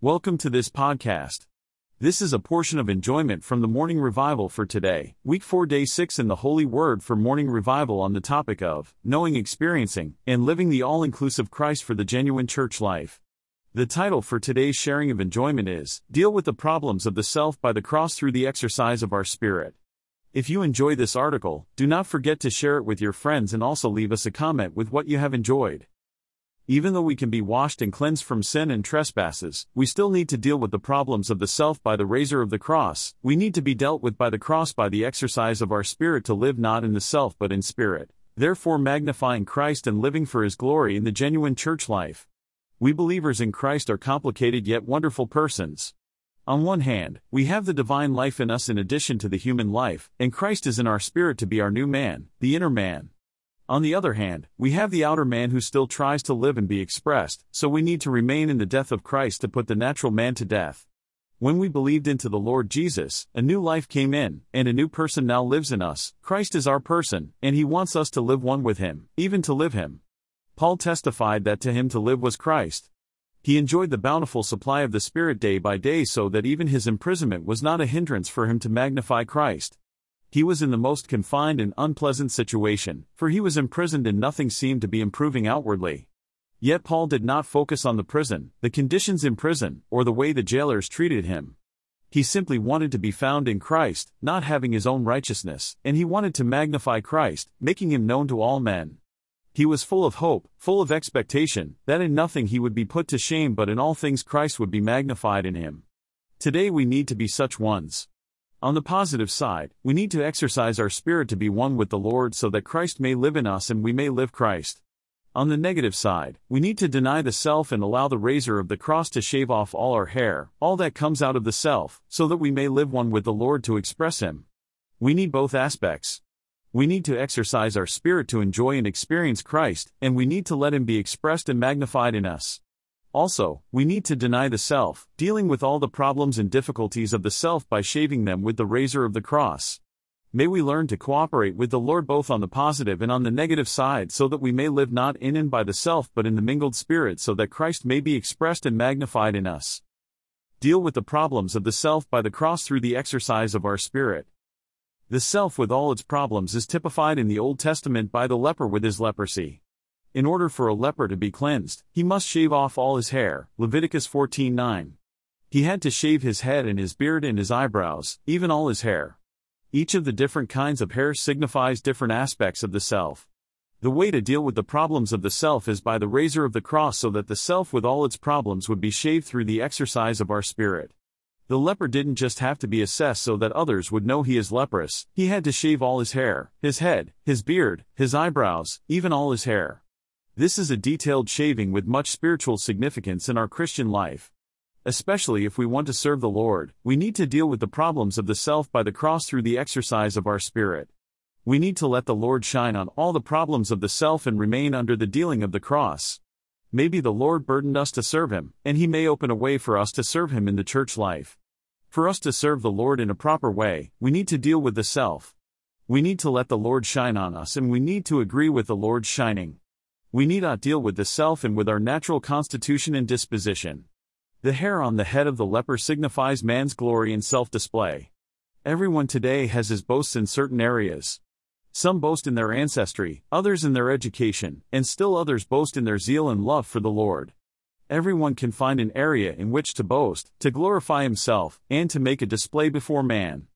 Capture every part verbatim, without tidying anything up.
Welcome to this podcast. This is a portion of enjoyment from the Morning Revival for today, week four, day six in the Holy Word for Morning Revival on the topic of knowing, experiencing, and living the all-inclusive Christ for the genuine church life. The title for today's sharing of enjoyment is, Deal with the Problems of the Self by the Cross Through the Exercise of Our Spirit. If you enjoy this article, do not forget to share it with your friends and also leave us a comment with what you have enjoyed. Even though we can be washed and cleansed from sin and trespasses, we still need to deal with the problems of the self by the razor of the cross. We need to be dealt with by the cross by the exercise of our spirit to live not in the self but in spirit, therefore magnifying Christ and living for His glory in the genuine church life. We believers in Christ are complicated yet wonderful persons. On one hand, we have the divine life in us in addition to the human life, and Christ is in our spirit to be our new man, the inner man. On the other hand, we have the outer man who still tries to live and be expressed, so we need to remain in the death of Christ to put the natural man to death. When we believed into the Lord Jesus, a new life came in, and a new person now lives in us. Christ is our person, and He wants us to live one with Him, even to live Him. Paul testified that to him to live was Christ. He enjoyed the bountiful supply of the Spirit day by day so that even his imprisonment was not a hindrance for him to magnify Christ. He was in the most confined and unpleasant situation, for he was imprisoned and nothing seemed to be improving outwardly. Yet Paul did not focus on the prison, the conditions in prison, or the way the jailers treated him. He simply wanted to be found in Christ, not having his own righteousness, and he wanted to magnify Christ, making Him known to all men. He was full of hope, full of expectation, that in nothing he would be put to shame but in all things Christ would be magnified in him. Today we need to be such ones. On the positive side, we need to exercise our spirit to be one with the Lord so that Christ may live in us and we may live Christ. On the negative side, we need to deny the self and allow the razor of the cross to shave off all our hair, all that comes out of the self, so that we may live one with the Lord to express Him. We need both aspects. We need to exercise our spirit to enjoy and experience Christ, and we need to let Him be expressed and magnified in us. Also, we need to deny the self, dealing with all the problems and difficulties of the self by shaving them with the razor of the cross. May we learn to cooperate with the Lord both on the positive and on the negative side so that we may live not in and by the self but in the mingled spirit so that Christ may be expressed and magnified in us. Deal with the problems of the self by the cross through the exercise of our spirit. The self with all its problems is typified in the Old Testament by the leper with his leprosy. In order for a leper to be cleansed, he must shave off all his hair, Leviticus fourteen nine. He had to shave his head and his beard and his eyebrows, even all his hair. Each of the different kinds of hair signifies different aspects of the self. The way to deal with the problems of the self is by the razor of the cross so that the self with all its problems would be shaved through the exercise of our spirit. The leper didn't just have to be assessed so that others would know he is leprous, he had to shave all his hair, his head, his beard, his eyebrows, even all his hair. This is a detailed shaving with much spiritual significance in our Christian life. Especially if we want to serve the Lord, we need to deal with the problems of the self by the cross through the exercise of our spirit. We need to let the Lord shine on all the problems of the self and remain under the dealing of the cross. Maybe the Lord burdened us to serve Him, and He may open a way for us to serve Him in the church life. For us to serve the Lord in a proper way, we need to deal with the self. We need to let the Lord shine on us and we need to agree with the Lord's shining. We need not deal with the self and with our natural constitution and disposition. The hair on the head of the leper signifies man's glory and self-display. Everyone today has his boasts in certain areas. Some boast in their ancestry, others in their education, and still others boast in their zeal and love for the Lord. Everyone can find an area in which to boast, to glorify himself, and to make a display before man.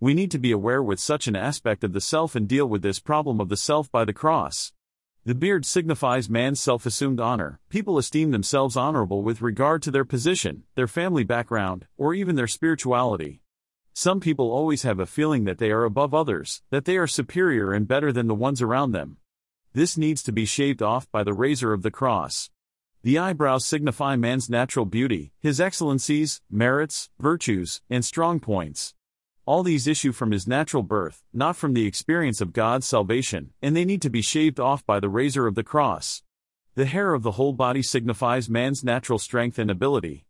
We need to be aware with such an aspect of the self and deal with this problem of the self by the cross. The beard signifies man's self-assumed honor. People esteem themselves honorable with regard to their position, their family background, or even their spirituality. Some people always have a feeling that they are above others, that they are superior and better than the ones around them. This needs to be shaved off by the razor of the cross. The eyebrows signify man's natural beauty, his excellencies, merits, virtues, and strong points. All these issue from his natural birth, not from the experience of God's salvation, and they need to be shaved off by the razor of the cross. The hair of the whole body signifies man's natural strength and ability.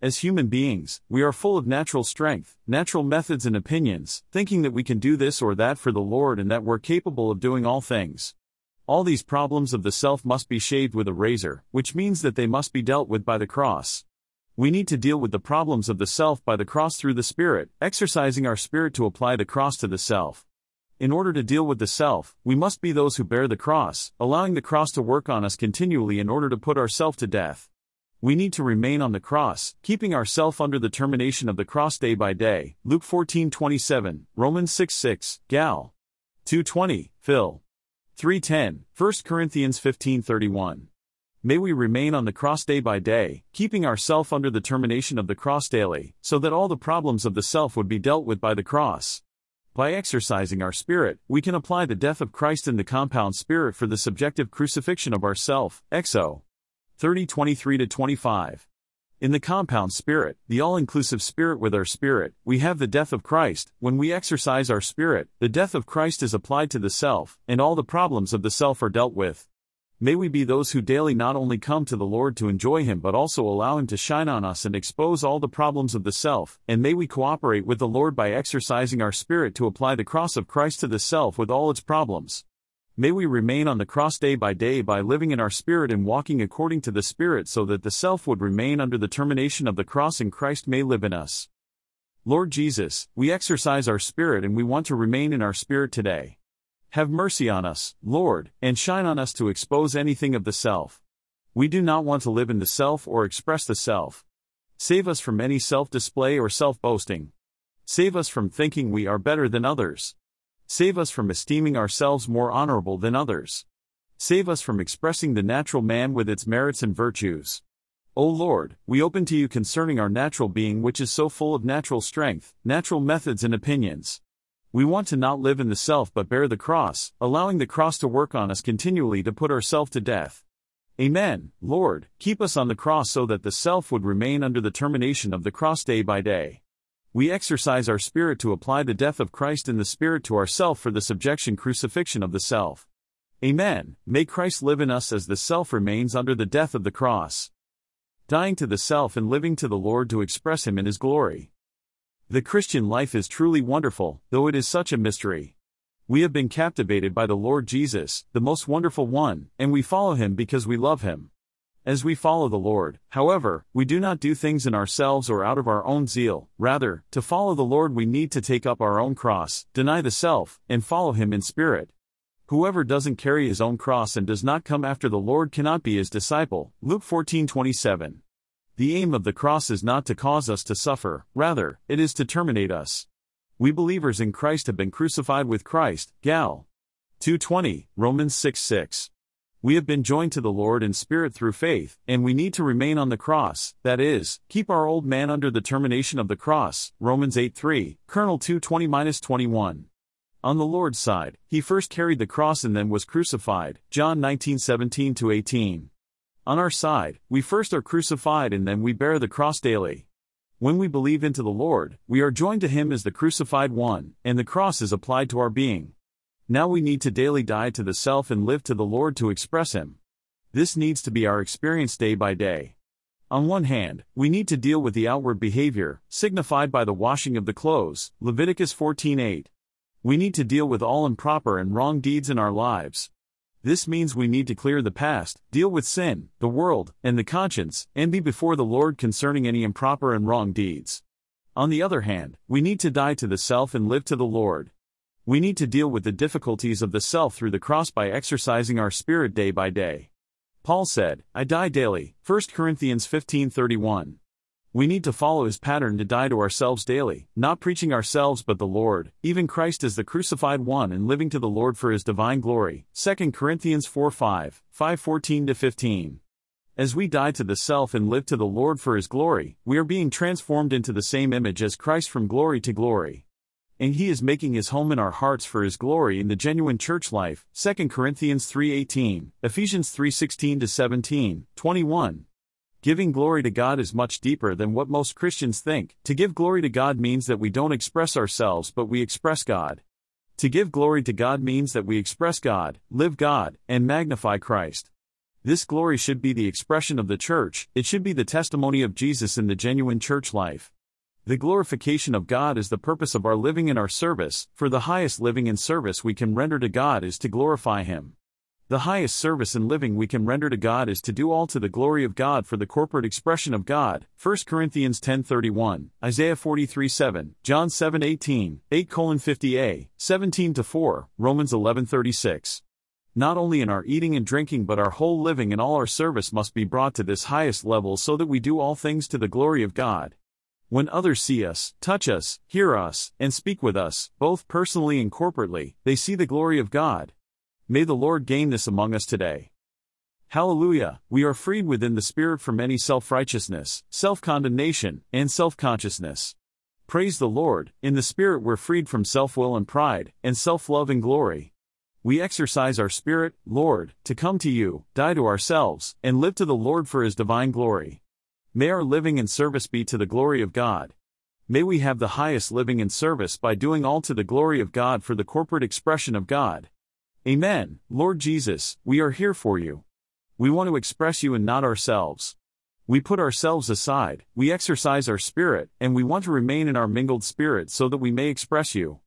As human beings, we are full of natural strength, natural methods and opinions, thinking that we can do this or that for the Lord and that we're capable of doing all things. All these problems of the self must be shaved with a razor, which means that they must be dealt with by the cross. We need to deal with the problems of the self by the cross through the spirit, exercising our spirit to apply the cross to the self. In order to deal with the self, we must be those who bear the cross, allowing the cross to work on us continually in order to put ourselves to death. We need to remain on the cross, keeping ourselves under the termination of the cross day by day. Luke fourteen twenty-seven, Romans six six, Gal. two twenty, Phil. three ten, First Corinthians fifteen thirty-one. May we remain on the cross day by day, keeping ourselves under the termination of the cross daily, so that all the problems of the self would be dealt with by the cross. By exercising our spirit, we can apply the death of Christ in the compound spirit for the subjective crucifixion of ourself. Exo. thirty twenty-three to twenty-five. In the compound spirit, the all-inclusive spirit with our spirit, we have the death of Christ. When we exercise our spirit, the death of Christ is applied to the self, and all the problems of the self are dealt with. May we be those who daily not only come to the Lord to enjoy Him but also allow Him to shine on us and expose all the problems of the self, and may we cooperate with the Lord by exercising our spirit to apply the cross of Christ to the self with all its problems. May we remain on the cross day by day by living in our spirit and walking according to the Spirit, so that the self would remain under the termination of the cross and Christ may live in us. Lord Jesus, we exercise our spirit and we want to remain in our spirit today. Have mercy on us, Lord, and shine on us to expose anything of the self. We do not want to live in the self or express the self. Save us from any self-display or self-boasting. Save us from thinking we are better than others. Save us from esteeming ourselves more honorable than others. Save us from expressing the natural man with its merits and virtues. O Lord, we open to you concerning our natural being, which is so full of natural strength, natural methods and opinions. We want to not live in the self but bear the cross, allowing the cross to work on us continually to put ourselves to death. Amen. Lord, keep us on the cross so that the self would remain under the termination of the cross day by day. We exercise our spirit to apply the death of Christ in the spirit to ourself for the subjection crucifixion of the self. Amen. May Christ live in us as the self remains under the death of the cross. Dying to the self and living to the Lord to express Him in His glory. The Christian life is truly wonderful, though it is such a mystery. We have been captivated by the Lord Jesus, the most wonderful one, and we follow Him because we love Him. As we follow the Lord, however, we do not do things in ourselves or out of our own zeal. Rather, to follow the Lord we need to take up our own cross, deny the self, and follow Him in spirit. Whoever doesn't carry his own cross and does not come after the Lord cannot be His disciple. Luke fourteen twenty-seven. The aim of the cross is not to cause us to suffer, rather, it is to terminate us. We believers in Christ have been crucified with Christ. Gal. two twenty, Romans six six. We have been joined to the Lord in spirit through faith, and we need to remain on the cross, that is, keep our old man under the termination of the cross, Romans eight three, Colonel two twenty to twenty-one. On the Lord's side, He first carried the cross and then was crucified, John nineteen seventeen to eighteen. On our side, we first are crucified and then we bear the cross daily. When we believe into the Lord, we are joined to Him as the crucified one, and the cross is applied to our being. Now we need to daily die to the self and live to the Lord to express Him. This needs to be our experience day by day. On one hand, we need to deal with the outward behavior, signified by the washing of the clothes, Leviticus fourteen eight. We need to deal with all improper and wrong deeds in our lives. This means we need to clear the past, deal with sin, the world, and the conscience, and be before the Lord concerning any improper and wrong deeds. On the other hand, we need to die to the self and live to the Lord. We need to deal with the difficulties of the self through the cross by exercising our spirit day by day. Paul said, "I die daily," First Corinthians fifteen thirty-one. We need to follow his pattern to die to ourselves daily, not preaching ourselves but the Lord, even Christ as the crucified one, and living to the Lord for His divine glory, Second Corinthians four five, five fourteen to fifteen. As we die to the self and live to the Lord for His glory, we are being transformed into the same image as Christ from glory to glory. And He is making His home in our hearts for His glory in the genuine church life, Second Corinthians three eighteen, Ephesians three sixteen to seventeen, twenty-one. Giving glory to God is much deeper than what most Christians think. To give glory to God means that we don't express ourselves but we express God. To give glory to God means that we express God, live God, and magnify Christ. This glory should be the expression of the church, it should be the testimony of Jesus in the genuine church life. The glorification of God is the purpose of our living and our service, for the highest living and service we can render to God is to glorify Him. The highest service and living we can render to God is to do all to the glory of God for the corporate expression of God. First Corinthians ten thirty-one, Isaiah forty-three seven, John seven eighteen, eight colon fifty a, seventeen to four, Romans eleven thirty-six. Not only in our eating and drinking but our whole living and all our service must be brought to this highest level so that we do all things to the glory of God. When others see us, touch us, hear us, and speak with us, both personally and corporately, they see the glory of God. May the Lord gain this among us today. Hallelujah! We are freed within the Spirit from any self-righteousness, self-condemnation, and self-consciousness. Praise the Lord! In the Spirit we're freed from self-will and pride, and self-love and glory. We exercise our spirit, Lord, to come to you, die to ourselves, and live to the Lord for His divine glory. May our living and service be to the glory of God. May we have the highest living and service by doing all to the glory of God for the corporate expression of God. Amen. Lord Jesus, we are here for you. We want to express you and not ourselves. We put ourselves aside, we exercise our spirit, and we want to remain in our mingled spirit so that we may express you.